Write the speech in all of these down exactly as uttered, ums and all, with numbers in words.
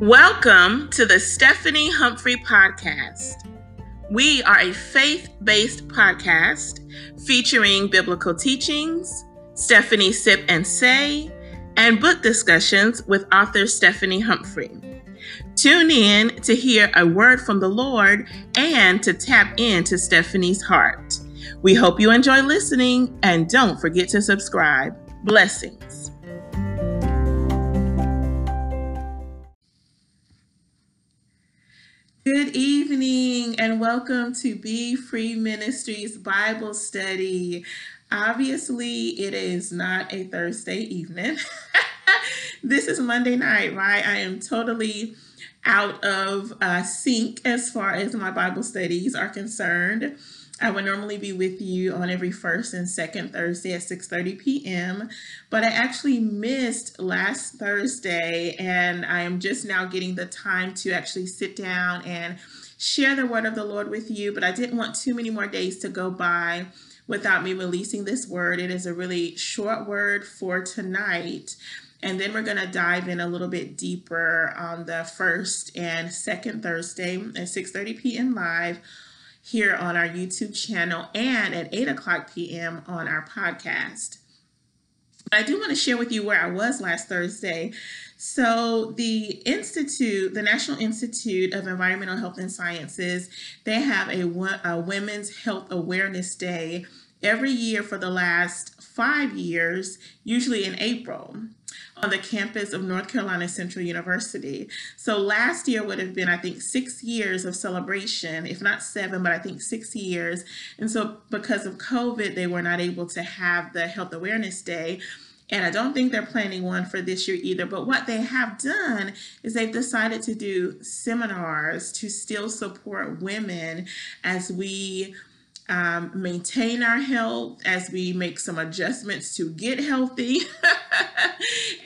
Welcome to the Stephanie Humphrey Podcast. We are a faith-based podcast featuring biblical teachings, Stephanie Sip and Say, and book discussions with author Stephanie Humphrey. Tune in to hear a word from the Lord and to tap into Stephanie's heart. We hope you enjoy listening and don't forget to subscribe. Blessings. Good evening and welcome to Be Free Ministries Bible Study. Obviously, it is not a Thursday evening. This is Monday night, right? I am totally out of uh, sync as far as my Bible studies are concerned. I would normally be with you on every first and second Thursday at six thirty p.m., but I actually missed last Thursday, and I am just now getting the time to actually sit down and share the word of the Lord with you, but I didn't want too many more days to go by without me releasing this word. It is a really short word for tonight, and then we're going to dive in a little bit deeper on the first and second Thursday at six thirty p.m. live here on our YouTube channel and at eight o'clock p.m. on our podcast. I do want to share with you where I was last Thursday. So the Institute, the National Institute of Environmental Health and Sciences, they have a, a Women's Health Awareness Day every year for the last five years, usually in April, on the campus of North Carolina Central University. So last year would have been, I think, six years of celebration, if not seven, but I think six years. And so because of COVID, they were not able to have the Health Awareness Day. And I don't think they're planning one for this year either. But what they have done is they've decided to do seminars to still support women as we Um, maintain our health, as we make some adjustments to get healthy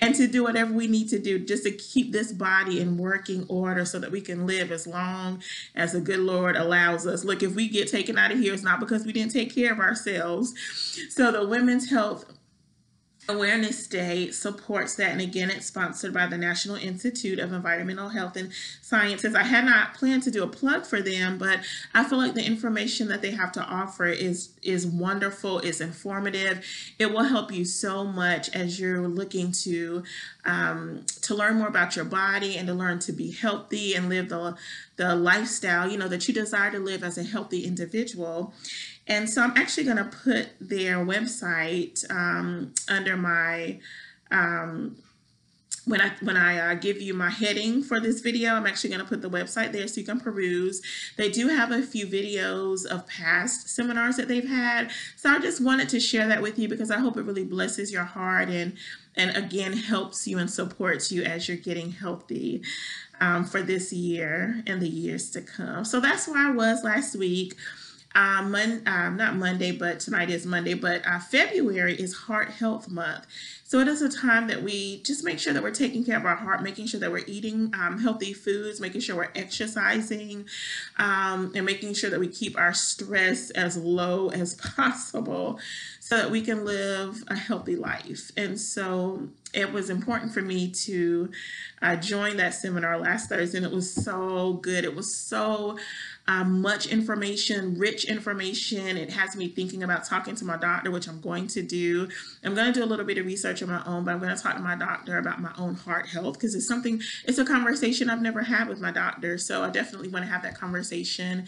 and to do whatever we need to do just to keep this body in working order so that we can live as long as the good Lord allows us. Look, if we get taken out of here, it's not because we didn't take care of ourselves. So the Women's Health Awareness Day supports that, and again, it's sponsored by the National Institute of Environmental Health and Sciences. I had not planned to do a plug for them, but I feel like the information that they have to offer is is wonderful, it's informative. It will help you so much as you're looking to um, to learn more about your body and to learn to be healthy and live the the lifestyle, you know, that you desire to live as a healthy individual. And so I'm actually going to put their website um, under my, um, when I when I uh, give you my heading for this video, I'm actually going to put the website there so you can peruse. They do have a few videos of past seminars that they've had. So I just wanted to share that with you because I hope it really blesses your heart and, and again, helps you and supports you as you're getting healthy um, for this year and the years to come. So that's where I was last week. Uh, Mon- uh, not Monday, but tonight is Monday, but uh, February is Heart Health Month. So it is a time that we just make sure that we're taking care of our heart, making sure that we're eating um, healthy foods, making sure we're exercising, um, and making sure that we keep our stress as low as possible so that we can live a healthy life. And so it was important for me to uh, join that seminar last Thursday, and it was so good. It was so uh, much information, rich information. It has me thinking about talking to my doctor, which I'm going to do. I'm going to do a little bit of research on my own, but I'm going to talk to my doctor about my own heart health because it's something, it's a conversation I've never had with my doctor. So I definitely want to have that conversation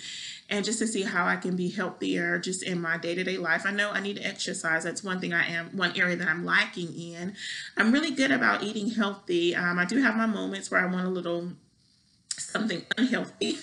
and just to see how I can be healthier just in my day-to-day life. I know I need to exercise. That's one thing I am, one area that I'm lacking in. I'm really good about eating healthy. Um, I do have my moments where I want a little something unhealthy,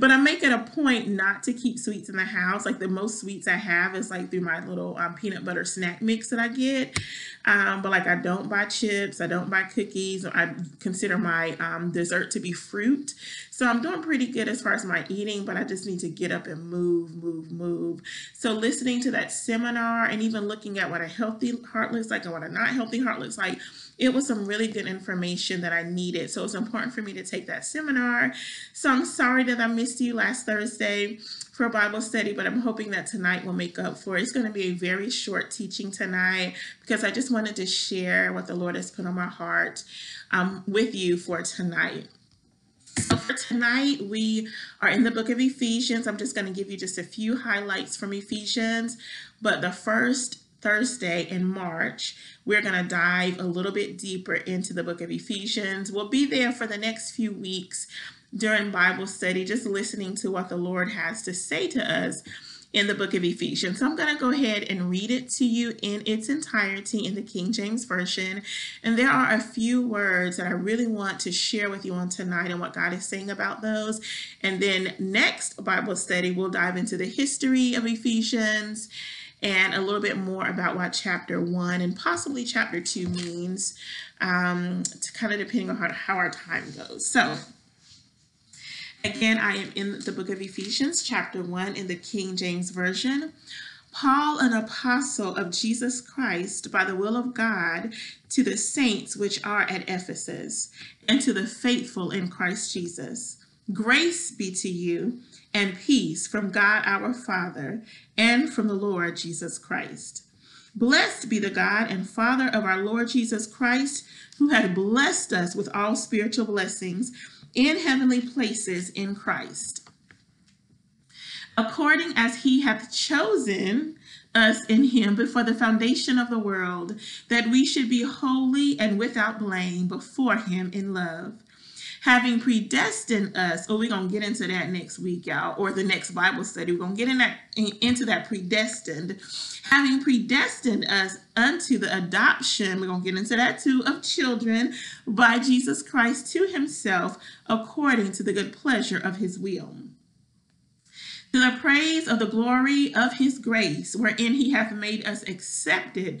but I make it a point not to keep sweets in the house. Like the most sweets I have is like through my little um, peanut butter snack mix that I get. Um, but like I don't buy chips, I don't buy cookies. I consider my um, dessert to be fruit. So I'm doing pretty good as far as my eating, but I just need to get up and move, move, move. So listening to that seminar and even looking at what a healthy heart looks like and what a not healthy heart looks like, it was some really good information that I needed. So it's important for me to take that seminar. So I'm sorry that I missed you last Thursday for Bible study, but I'm hoping that tonight will make up for it. It's going to be a very short teaching tonight because I just wanted to share what the Lord has put on my heart um, with you for tonight. So for tonight, we are in the book of Ephesians. I'm just going to give you just a few highlights from Ephesians, but the first Thursday in March, we're going to dive a little bit deeper into the book of Ephesians. We'll be there for the next few weeks during Bible study, just listening to what the Lord has to say to us in the book of Ephesians. So I'm going to go ahead and read it to you in its entirety in the King James Version. And there are a few words that I really want to share with you on tonight and what God is saying about those. And then next Bible study, we'll dive into the history of Ephesians and a little bit more about what chapter one and possibly chapter two means, um, to kind of depending on how, how our time goes. So again, I am in the book of Ephesians, chapter one, in the King James Version. Paul, an apostle of Jesus Christ, by the will of God, to the saints which are at Ephesus, and to the faithful in Christ Jesus. Grace be to you, and peace from God our Father, and from the Lord Jesus Christ. Blessed be the God and Father of our Lord Jesus Christ, who hath blessed us with all spiritual blessings in heavenly places in Christ, according as he hath chosen us in him before the foundation of the world, that we should be holy and without blame before him in love, having predestined us. Oh, we're going to get into that next week, y'all, or the next Bible study. We're going to get in that, into that predestined, having predestined us unto the adoption, we're going to get into that too, of children by Jesus Christ to himself, according to the good pleasure of his will, to the praise of the glory of his grace, wherein he hath made us accepted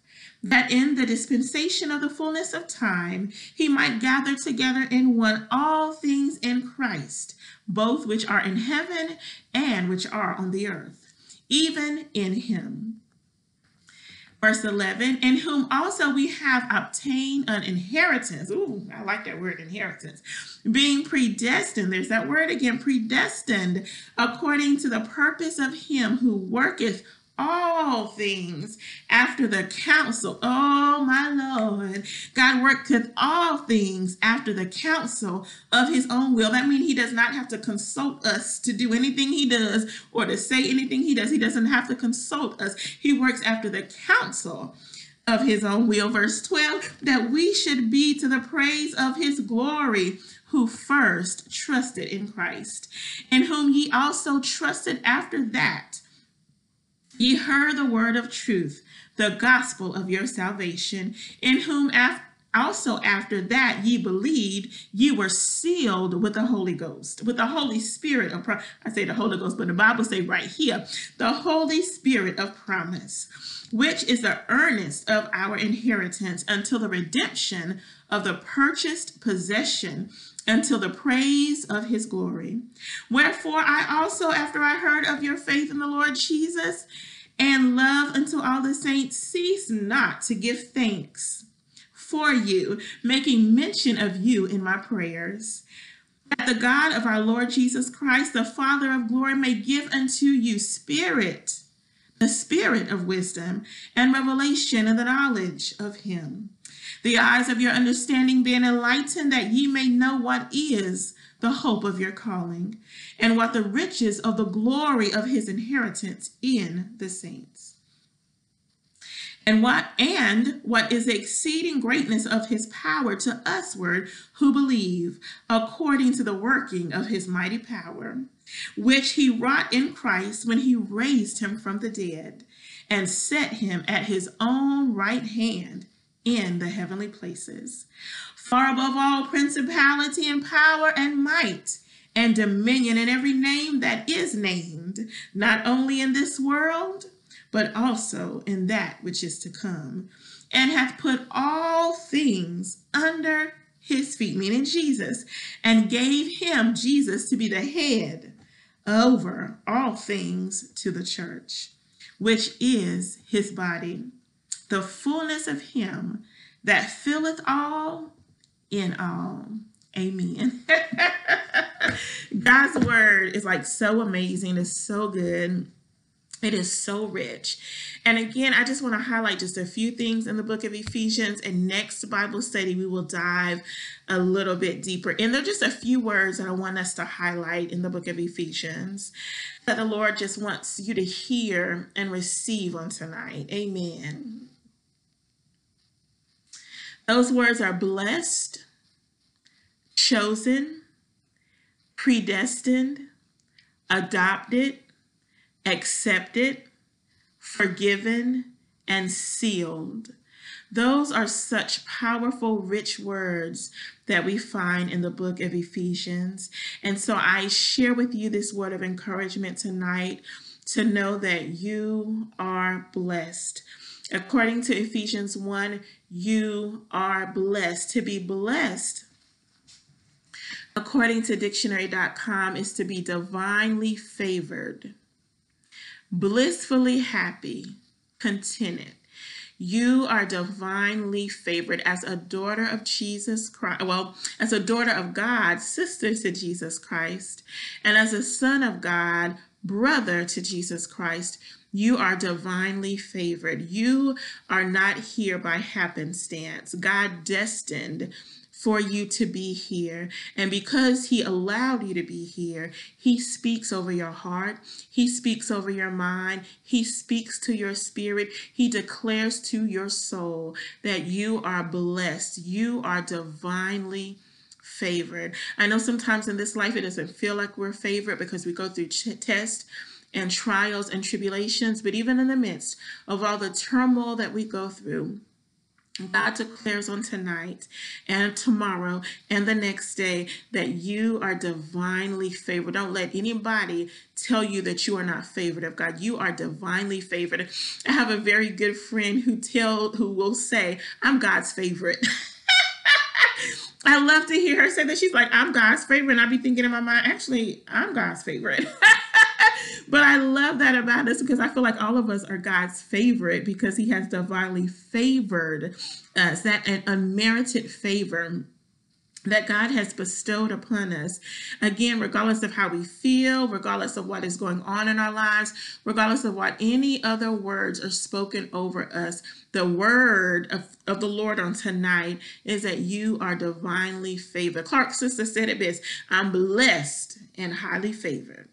that in the dispensation of the fullness of time he might gather together in one all things in Christ, both which are in heaven and which are on the earth, even in him. Verse eleven, in whom also we have obtained an inheritance. Ooh, I like that word, inheritance. Being predestined, there's that word again, predestined, according to the purpose of him who worketh all things after the counsel, oh my Lord, God worketh all things after the counsel of his own will. That means he does not have to consult us to do anything he does or to say anything he does. He doesn't have to consult us. He works after the counsel of his own will. Verse twelve, that we should be to the praise of his glory, who first trusted in Christ, in whom ye also trusted after that ye heard the word of truth, the gospel of your salvation, in whom after, also after that ye believed, ye were sealed with the Holy Ghost, with the Holy Spirit of promise. I say the Holy Ghost, but the Bible say right here, the Holy Spirit of promise, which is the earnest of our inheritance until the redemption of the purchased possession, until the praise of his glory. Wherefore I also, after I heard of your faith in the Lord Jesus and love unto all the saints, cease not to give thanks for you, making mention of you in my prayers, that the God of our Lord Jesus Christ, the Father of glory, may give unto you spirit, the spirit of wisdom and revelation and the knowledge of him, the eyes of your understanding being enlightened, that ye may know what is the hope of your calling, and what the riches of the glory of his inheritance in the saints, and what and what is the exceeding greatness of his power to usward who believe, according to the working of his mighty power, which he wrought in Christ when he raised him from the dead, and set him at his own right hand in the heavenly places, far above all principality and power and might and dominion and every name that is named, not only in this world, but also in that which is to come, and hath put all things under his feet, meaning Jesus, and gave him, Jesus, to be the head over all things to the church, which is his body, the fullness of him that filleth all in all. Amen. God's word is like so amazing. It's so good. It is so rich. And again, I just want to highlight just a few things in the book of Ephesians. And next Bible study, we will dive a little bit deeper. And there are just a few words that I want us to highlight in the book of Ephesians that the Lord just wants you to hear and receive on tonight. Amen. Those words are blessed, chosen, predestined, adopted, accepted, forgiven, and sealed. Those are such powerful, rich words that we find in the book of Ephesians. And so I share with you this word of encouragement tonight to know that you are blessed. According to Ephesians one, you are blessed. To be blessed, according to dictionary dot com, is to be divinely favored, blissfully happy, contented. You are divinely favored as a daughter of Jesus Christ, well, as a daughter of God, sister to Jesus Christ, and as a son of God, brother to Jesus Christ. You are divinely favored. You are not here by happenstance. God destined for you to be here. And because he allowed you to be here, he speaks over your heart. He speaks over your mind. He speaks to your spirit. He declares to your soul that you are blessed. You are divinely favored. I know sometimes in this life, it doesn't feel like we're favored because we go through tests and trials and tribulations. But even in the midst of all the turmoil that we go through, God declares on tonight and tomorrow and the next day that you are divinely favored. Don't let anybody tell you that you are not favored of God. You are divinely favored. I have a very good friend who tell who will say, "I'm God's favorite." I love to hear her say that. She's like, "I'm God's favorite." And I be thinking in my mind, actually, I'm God's favorite. But I love that about us because I feel like all of us are God's favorite because he has divinely favored us, that an unmerited favor that God has bestowed upon us. Again, regardless of how we feel, regardless of what is going on in our lives, regardless of what any other words are spoken over us, the word of, of the Lord on tonight is that you are divinely favored. Clark's sister said it best, "I'm blessed and highly favored."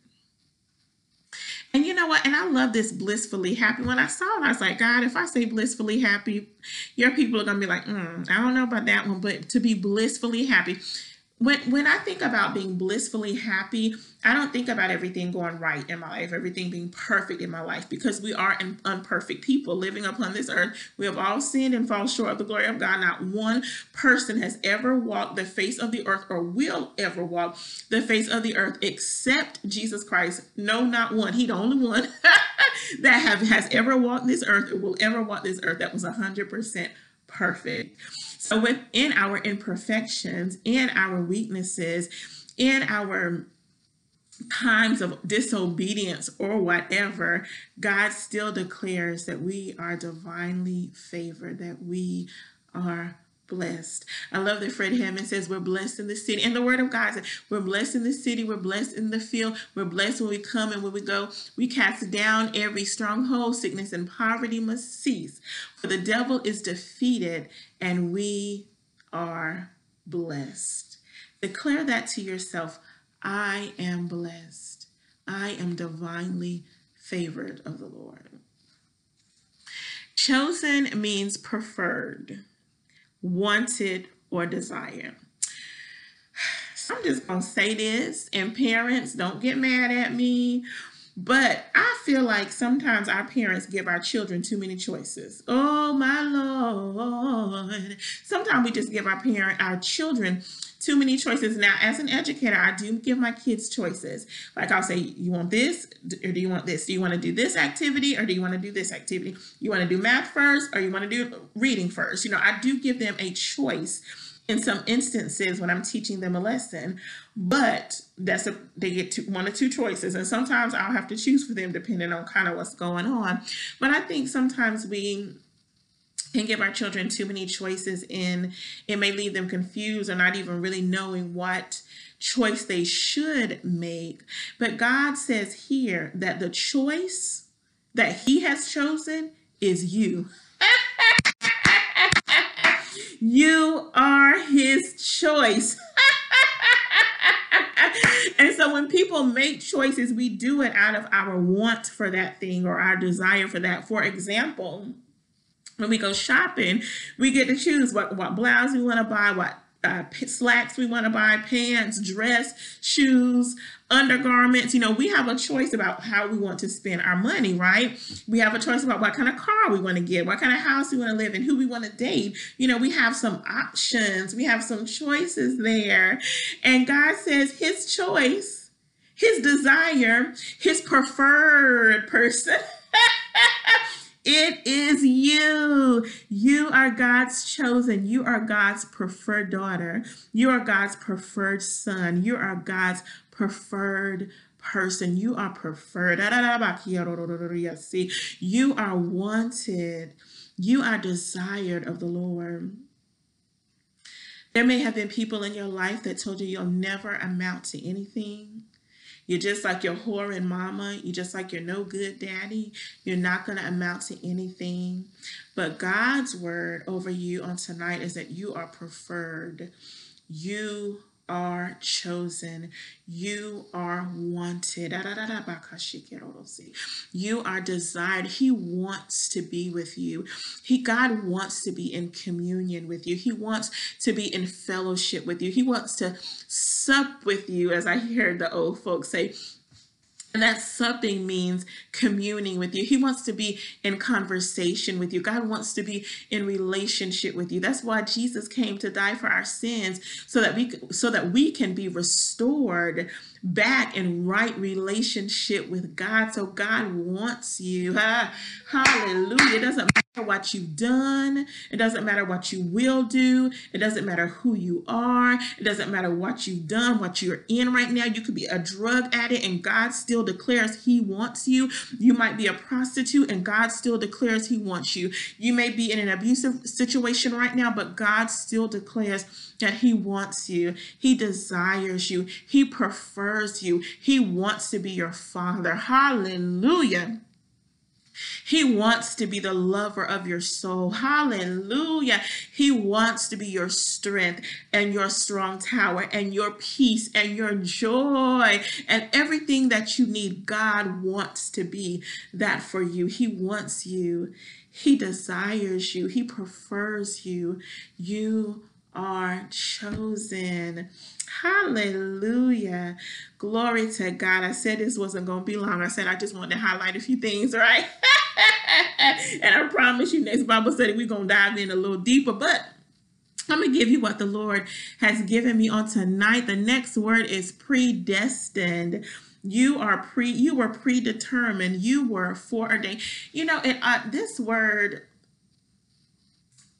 And you know what? And I love this blissfully happy. When I saw it, I was like, God, if I say blissfully happy, your people are going to be like, mm, I don't know about that one, but to be blissfully happy. When, when I think about being blissfully happy, I don't think about everything going right in my life, everything being perfect in my life, because we are an unperfect people living upon this earth. We have all sinned and fall short of the glory of God. Not one person has ever walked the face of the earth or will ever walk the face of the earth except Jesus Christ. No, not one. He the only one that have, has ever walked this earth or will ever walk this earth that was one hundred percent perfect. So within our imperfections, in our weaknesses, in our times of disobedience or whatever, God still declares that we are divinely favored, that we are blessed. I love that Fred Hammond says we're blessed in the city. And the word of God says we're blessed in the city. We're blessed in the field. We're blessed when we come and when we go. We cast down every stronghold. Sickness and poverty must cease. For the devil is defeated and we are blessed. Declare that to yourself. I am blessed. I am divinely favored of the Lord. Chosen means preferred, wanted, or desire. So I'm just going to say this, and parents, don't get mad at me, But I feel like sometimes our parents give our children too many choices. Oh, my Lord. Sometimes we just give our parent, our children too many choices. Now, as an educator, I do give my kids choices. Like I'll say, you want this or do you want this? Do you want to do this activity or do you want to do this activity? You want to do math first or you want to do reading first? You know, I do give them a choice in some instances when I'm teaching them a lesson, but that's a, they get two, one or two choices. And sometimes I'll have to choose for them depending on kind of what's going on. But I think sometimes we can give our children too many choices and it may leave them confused or not even really knowing what choice they should make. But God says here that the choice that He has chosen is you. You are His choice. And so when people make choices, we do it out of our want for that thing or our desire for that. For example, when we go shopping, we get to choose what, what blouse we want to buy, what uh, slacks we want to buy, pants, dress, shoes, undergarments. You know, we have a choice about how we want to spend our money, right? We have a choice about what kind of car we want to get, what kind of house we want to live in, who we want to date. You know, we have some options. We have some choices there. And God says His choice, His desire, His preferred person, it is you. You are God's chosen. You are God's preferred daughter. You are God's preferred son. You are God's preferred person. You are preferred. You are wanted. You are desired of the Lord. There may have been people in your life that told you you'll never amount to anything. You're just like your whoring mama. You're just like your no good daddy. You're not going to amount to anything. But God's word over you on tonight is that you are preferred. You are chosen. You are wanted. You are desired. He wants to be with you. He, God wants to be in communion with you. He wants to be in fellowship with you. He wants to sup with you, as I hear the old folks say. And that supping means communing with you. He wants to be in conversation with you. God wants to be in relationship with you. That's why Jesus came to die for our sins, so that we so that we can be restored back in right relationship with God. So God wants you. Ah, hallelujah. It doesn't matter what you've done. It doesn't matter what you will do. It doesn't matter who you are. It doesn't matter what you've done, what you're in right now. You could be a drug addict and God still declares He wants you. You might be a prostitute and God still declares He wants you. You may be in an abusive situation right now, but God still declares that He wants you. He desires you. He prefers you. He wants to be your father. Hallelujah. He wants to be the lover of your soul. Hallelujah. He wants to be your strength and your strong tower and your peace and your joy and everything that you need. God wants to be that for you. He wants you. He desires you. He prefers you. You are chosen. Hallelujah. Glory to God. I said this wasn't going to be long. I said I just wanted to highlight a few things, right? And I promise you next Bible study we're going to dive in a little deeper, but I'm going to give you what the Lord has given me on tonight. The next word is predestined. You are pre you were predetermined. You were foreordained. You know, and uh, this word,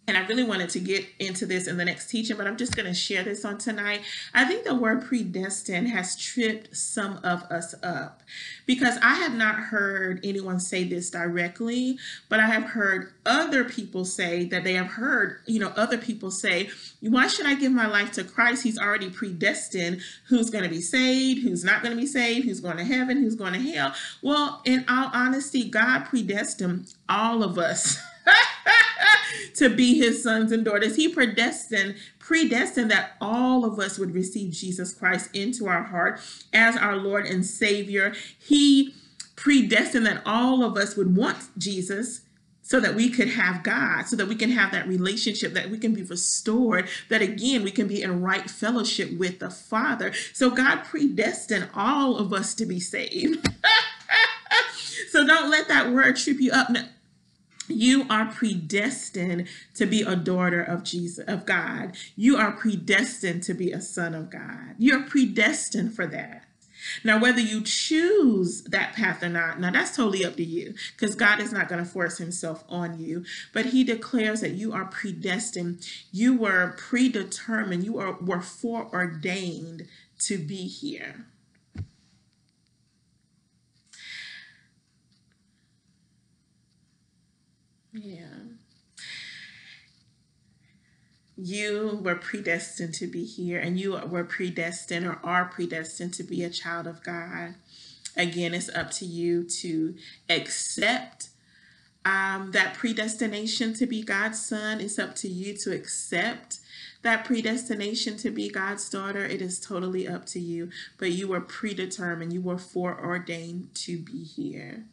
and I really wanted to get into this in the next teaching, but I'm just going to share this on tonight. I think the word predestined has tripped some of us up because I have not heard anyone say this directly, but I have heard other people say that they have heard, you know, other people say, why should I give my life to Christ? He's already predestined who's going to be saved, who's not going to be saved, who's going to heaven, who's going to hell. Well, in all honesty, God predestined all of us to be His sons and daughters. He predestined, predestined that all of us would receive Jesus Christ into our heart as our Lord and Savior. He predestined that all of us would want Jesus so that we could have God, so that we can have that relationship, that we can be restored, that again, we can be in right fellowship with the Father. So God predestined all of us to be saved. So don't let that word trip you up. No. You are predestined to be a daughter of Jesus, of God. You are predestined to be a son of God. You're predestined for that. Now, whether you choose that path or not, now that's totally up to you, because God is not going to force himself on you. But he declares that you are predestined. You were predetermined. You are, were foreordained to be here. Yeah. You were predestined to be here, and you were predestined or are predestined to be a child of God. Again, it's up to you to accept um, that predestination to be God's son. It's up to you to accept that predestination to be God's daughter. It is totally up to you, but you were predetermined. You were foreordained to be here.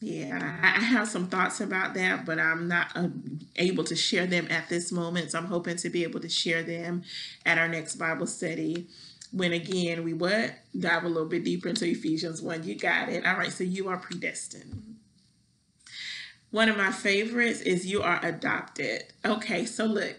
Yeah, I have some thoughts about that, but I'm not uh, able to share them at this moment. So I'm hoping to be able to share them at our next Bible study. When again, we what? Dive a little bit deeper into Ephesians one. You got it. All right, so you are predestined. One of my favorites is you are adopted. Okay, so look.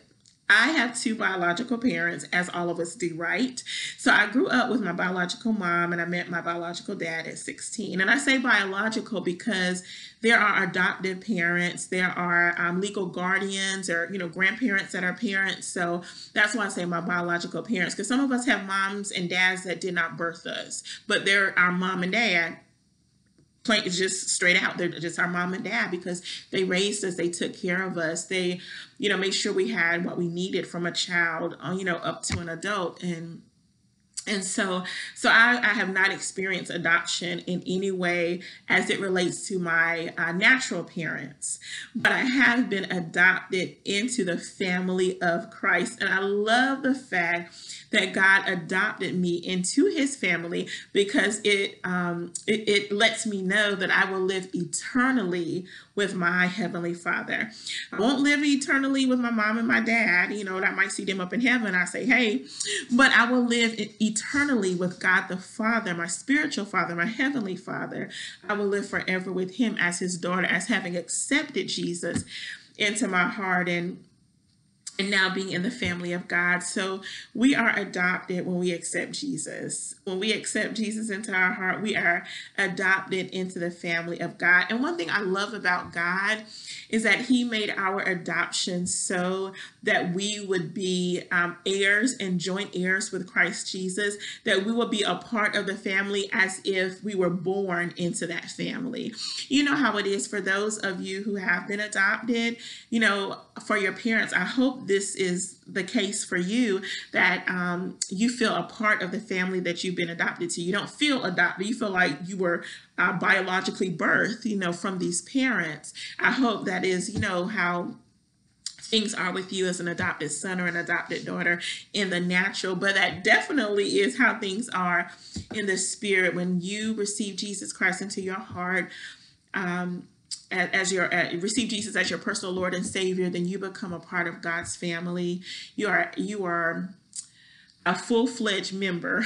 I have two biological parents, as all of us do, right? So I grew up with my biological mom, and I met my biological dad at sixteen. And I say biological because there are adoptive parents, there are um, legal guardians, or, you know, grandparents that are parents. So that's why I say my biological parents, because some of us have moms and dads that did not birth us, but they're our mom and dad. Plain, just straight out, they're just our mom and dad because they raised us, they took care of us, they, you know, made sure we had what we needed from a child, you know, up to an adult. And and so, so I, I have not experienced adoption in any way as it relates to my uh, natural parents, but I have been adopted into the family of Christ. And I love the fact that God adopted me into his family, because it, um, it, it lets me know that I will live eternally with my heavenly Father. I won't live eternally with my mom and my dad, you know, and I might see them up in heaven. I say, hey, but I will live eternally with God the Father, my spiritual Father, my heavenly Father. I will live forever with him as his daughter, as having accepted Jesus into my heart and And now being in the family of God. So we are adopted when we accept Jesus. When we accept Jesus into our heart, we are adopted into the family of God. And one thing I love about God is that he made our adoption so that we would be um, heirs and joint heirs with Christ Jesus, that we would be a part of the family as if we were born into that family. You know how it is for those of you who have been adopted, you know, for your parents. I hope this is the case for you, that um, you feel a part of the family that you've been adopted to. You don't feel adopted. You feel like you were uh, biologically birthed, you know, from these parents. I hope that is, you know, how things are with you as an adopted son or an adopted daughter in the natural, but that definitely is how things are in the spirit. When you receive Jesus Christ into your heart, um, as your uh, receive Jesus as your personal Lord and Savior, then you become a part of God's family. You are you are a full-fledged member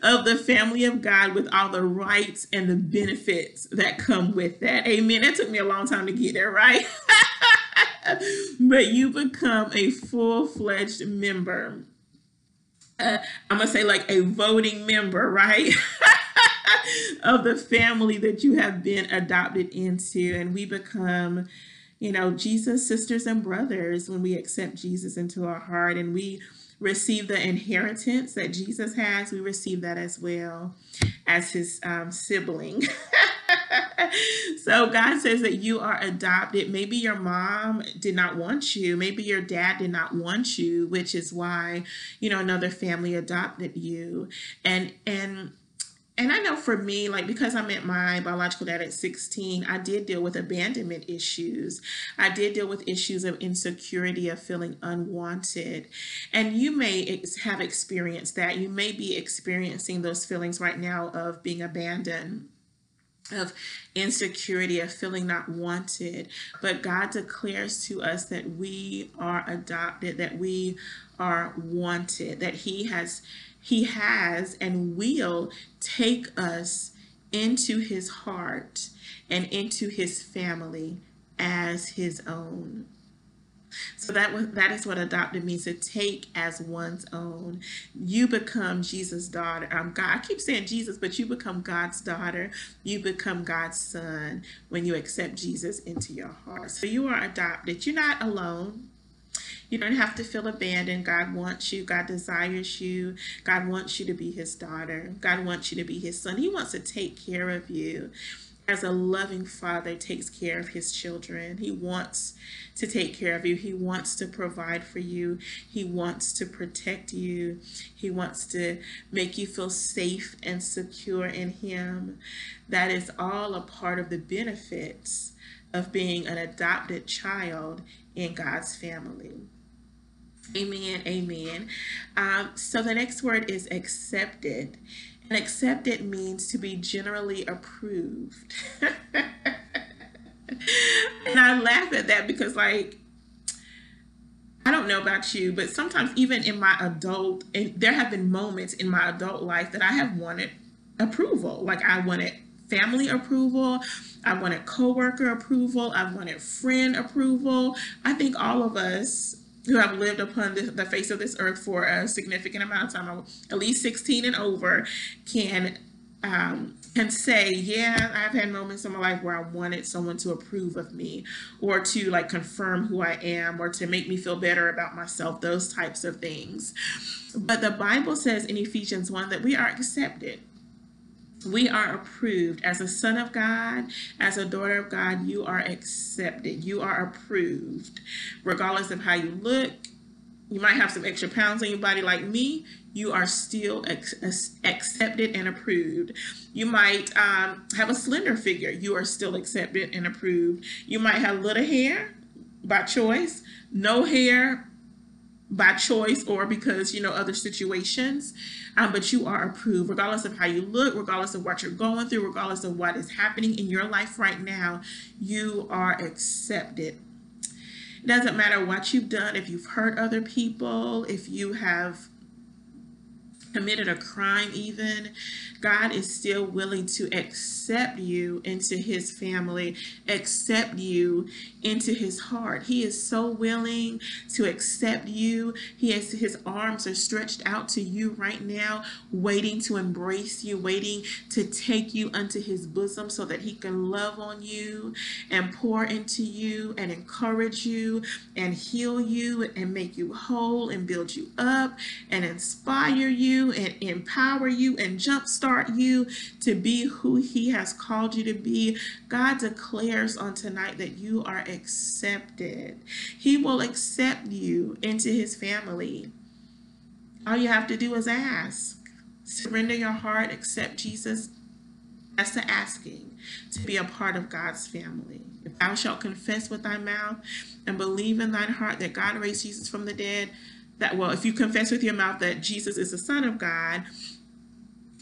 of the family of God, with all the rights and the benefits that come with that. Amen. That took me a long time to get there, right? But you become a full-fledged member. Uh, I'm gonna say like a voting member, right? Of the family that you have been adopted into. And we become, you know, Jesus' sisters and brothers when we accept Jesus into our heart, and we receive the inheritance that Jesus has. We receive that as well as his um, sibling. So God says that you are adopted. Maybe your mom did not want you. Maybe your dad did not want you, which is why, you know, another family adopted you. And, and, And I know for me, like, because I met my biological dad at sixteen, I did deal with abandonment issues. I did deal with issues of insecurity, of feeling unwanted. And you may ex- have experienced that. You may be experiencing those feelings right now of being abandoned, of insecurity, of feeling not wanted. But God declares to us that we are adopted, that we are wanted, that he has he has and will take us into his heart and into his family as his own. So that was, that is what adopted means, to take as one's own. You become Jesus' daughter. Um, God, I keep saying Jesus, but you become God's daughter. You become God's son when you accept Jesus into your heart. So you are adopted. You're not alone. You don't have to feel abandoned. God wants you. God desires you. God wants you to be his daughter. God wants you to be his son. He wants to take care of you. As a loving father takes care of his children, he wants to take care of you. He wants to provide for you. He wants to protect you. He wants to make you feel safe and secure in him. That is all a part of the benefits of being an adopted child in God's family. Amen, amen. Um, so the next word is accepted. And accepted means to be generally approved. And I laugh at that because, like, I don't know about you, but sometimes even in my adult, and there have been moments in my adult life that I have wanted approval. Like, I wanted family approval. I wanted coworker approval. I wanted friend approval. I think all of us who have lived upon the face of this earth for a significant amount of time, at least sixteen and over, can um, can say, yeah, I've had moments in my life where I wanted someone to approve of me, or to like confirm who I am, or to make me feel better about myself, those types of things. But the Bible says in Ephesians one that we are accepted. We are approved. As a son of God, as a daughter of God, you are accepted. You are approved. Regardless of how you look, you might have some extra pounds on your body like me, you are still accepted and approved. You might um, have a slender figure. You are still accepted and approved. You might have little hair by choice, no hair by choice, or because, you know, other situations, um, but you are approved. Regardless of how you look, regardless of what you're going through, regardless of what is happening in your life right now, you are accepted. It doesn't matter what you've done, if you've hurt other people, if you have committed a crime even, God is still willing to accept you into his family, accept you into his heart. He is so willing to accept you. He has, his arms are stretched out to you right now, waiting to embrace you, waiting to take you unto his bosom so that he can love on you and pour into you and encourage you and heal you and make you whole and build you up and inspire you and empower you and jumpstart you to be who he has called you to be. God declares on tonight that you are accepted. He will accept you into his family. All you have to do is ask. Surrender your heart, accept Jesus. That's the asking to be a part of God's family. If thou shalt confess with thy mouth and believe in thine heart that God raised Jesus from the dead, that, well, if you confess with your mouth that Jesus is the Son of God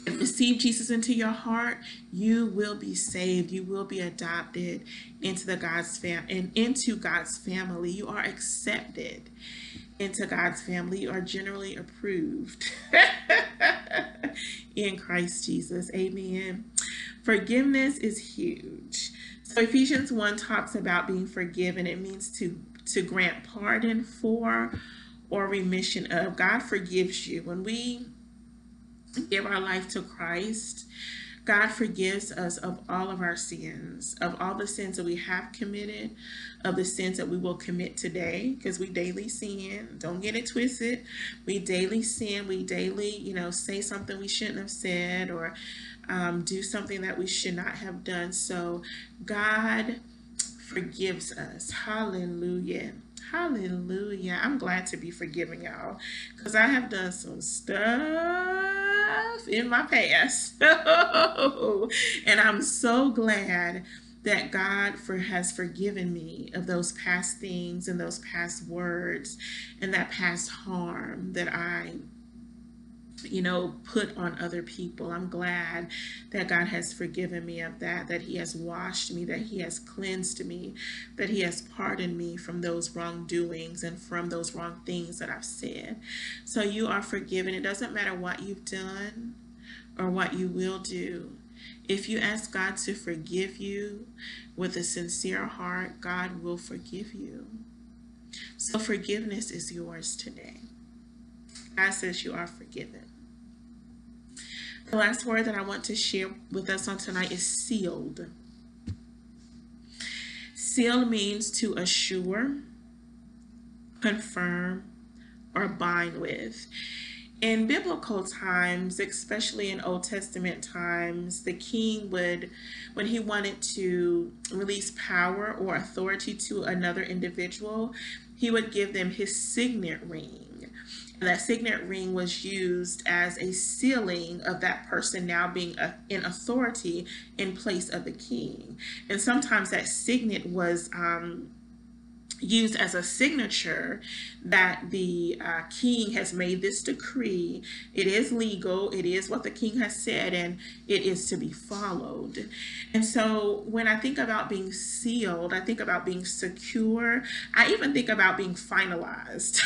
and receive Jesus into your heart, you will be saved. You will be adopted into the God's fam and into God's family. You are accepted into God's family. You are generally approved in Christ Jesus. Amen. Forgiveness is huge. So Ephesians one talks about being forgiven. It means to to grant pardon for, or remission of. God forgives you. When we give our life to Christ, God forgives us of all of our sins, of all the sins that we have committed, of the sins that we will commit today, because we daily sin. Don't get it twisted. We daily sin. We daily, you know, say something we shouldn't have said, or um, do something that we should not have done. So God forgives us. Hallelujah. Hallelujah. I'm glad to be forgiving, y'all, because I have done some stuff in my past. And I'm so glad that God for, has forgiven me of those past things and those past words and that past harm that I you know, put on other people. I'm glad that God has forgiven me of that, that he has washed me, that he has cleansed me, that he has pardoned me from those wrongdoings and from those wrong things that I've said. So you are forgiven. It doesn't matter what you've done or what you will do. If you ask God to forgive you with a sincere heart, God will forgive you. So forgiveness is yours today. God says you are forgiven. The last word that I want to share with us on tonight is sealed. Seal means to assure, confirm, or bind with. In biblical times, especially in Old Testament times, the king would, when he wanted to release power or authority to another individual, he would give them his signet ring. And that signet ring was used as a sealing of that person now being in authority in place of the king. And sometimes that signet was um, used as a signature that the uh, king has made this decree. It is legal, it is what the king has said, and it is to be followed. And so when I think about being sealed, I think about being secure. I even think about being finalized.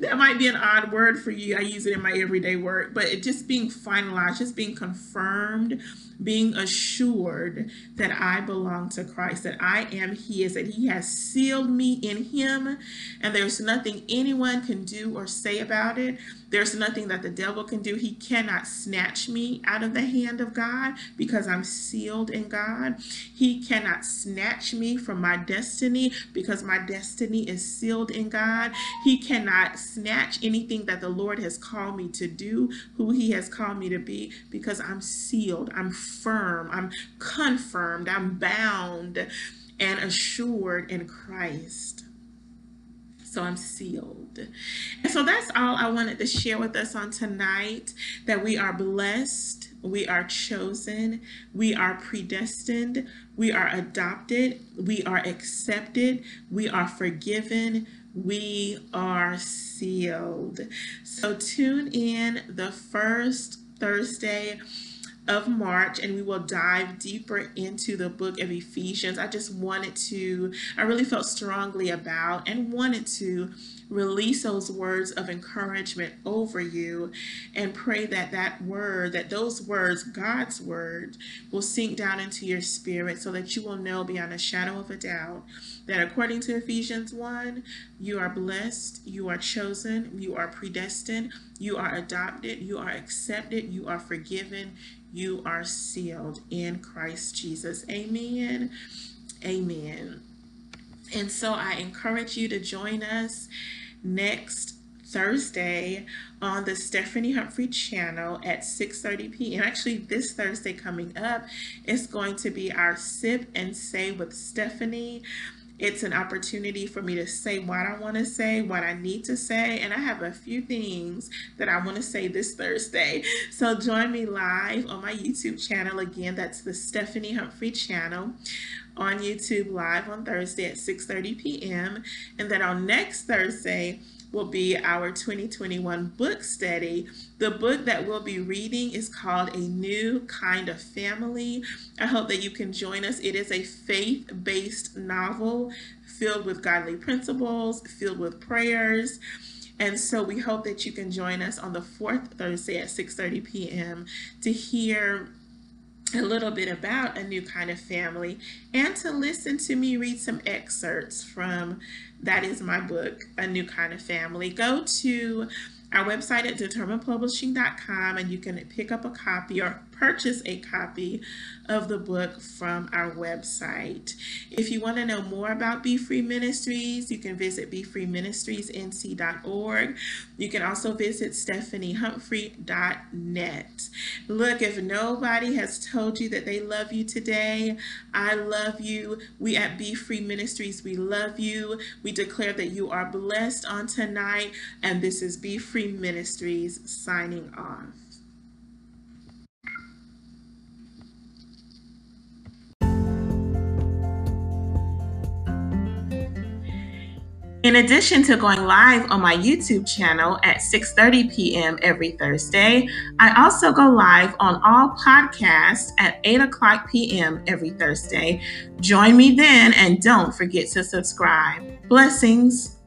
That might be an odd word for you. I use it in my everyday work, but it just being finalized, just being confirmed, being assured that I belong to Christ, that I am his, that he has sealed me in him, and there's nothing anyone can do or say about it. There's nothing that the devil can do. He cannot snatch me out of the hand of God because I'm sealed in God. He cannot snatch me from my destiny because my destiny is sealed in God. He cannot snatch anything that the Lord has called me to do, who he has called me to be, because I'm sealed, I'm firm, I'm confirmed, I'm bound and assured in Christ. So I'm sealed. And so that's all I wanted to share with us on tonight, that we are blessed, we are chosen, we are predestined, we are adopted, we are accepted, we are forgiven, we are sealed. So tune in the first Thursday of March, and we will dive deeper into the book of Ephesians. I just wanted to, I really felt strongly about and wanted to release those words of encouragement over you, and pray that that word, that those words, God's word, will sink down into your spirit so that you will know beyond a shadow of a doubt that according to Ephesians one, you are blessed, you are chosen, you are predestined, you are adopted, you are accepted, you are forgiven, you are sealed in Christ Jesus. Amen. Amen. And so I encourage you to join us next Thursday on the Stephanie Humphrey channel at six thirty p m Actually, this Thursday coming up is going to be our Sip and Say with Stephanie. It's an opportunity for me to say what I want to say, what I need to say, and I have a few things that I want to say this Thursday. So join me live on my YouTube channel. Again, that's the Stephanie Humphrey channel on YouTube, live on Thursday at six thirty p m And then on next Thursday will be our twenty twenty-one book study. The book that we'll be reading is called A New Kind of Family. I hope that you can join us. It is a faith-based novel filled with godly principles, filled with prayers. And so we hope that you can join us on the fourth Thursday at six thirty p m to hear a little bit about A New Kind of Family and to listen to me read some excerpts from that is my book, A New Kind of Family. Go to our website at determined publishing dot com and you can pick up a copy or purchase a copy of the book from our website. If you want to know more about Be Free Ministries, you can visit be free ministries n c dot org. You can also visit stephanie humphrey dot net. Look, if nobody has told you that they love you today, I love you. We at Be Free Ministries, we love you. We declare that you are blessed on tonight, and this is Be Free Ministries signing off. In addition to going live on my YouTube channel at six thirty p.m. every Thursday, I also go live on all podcasts at eight o'clock p.m. every Thursday. Join me then, and don't forget to subscribe. Blessings.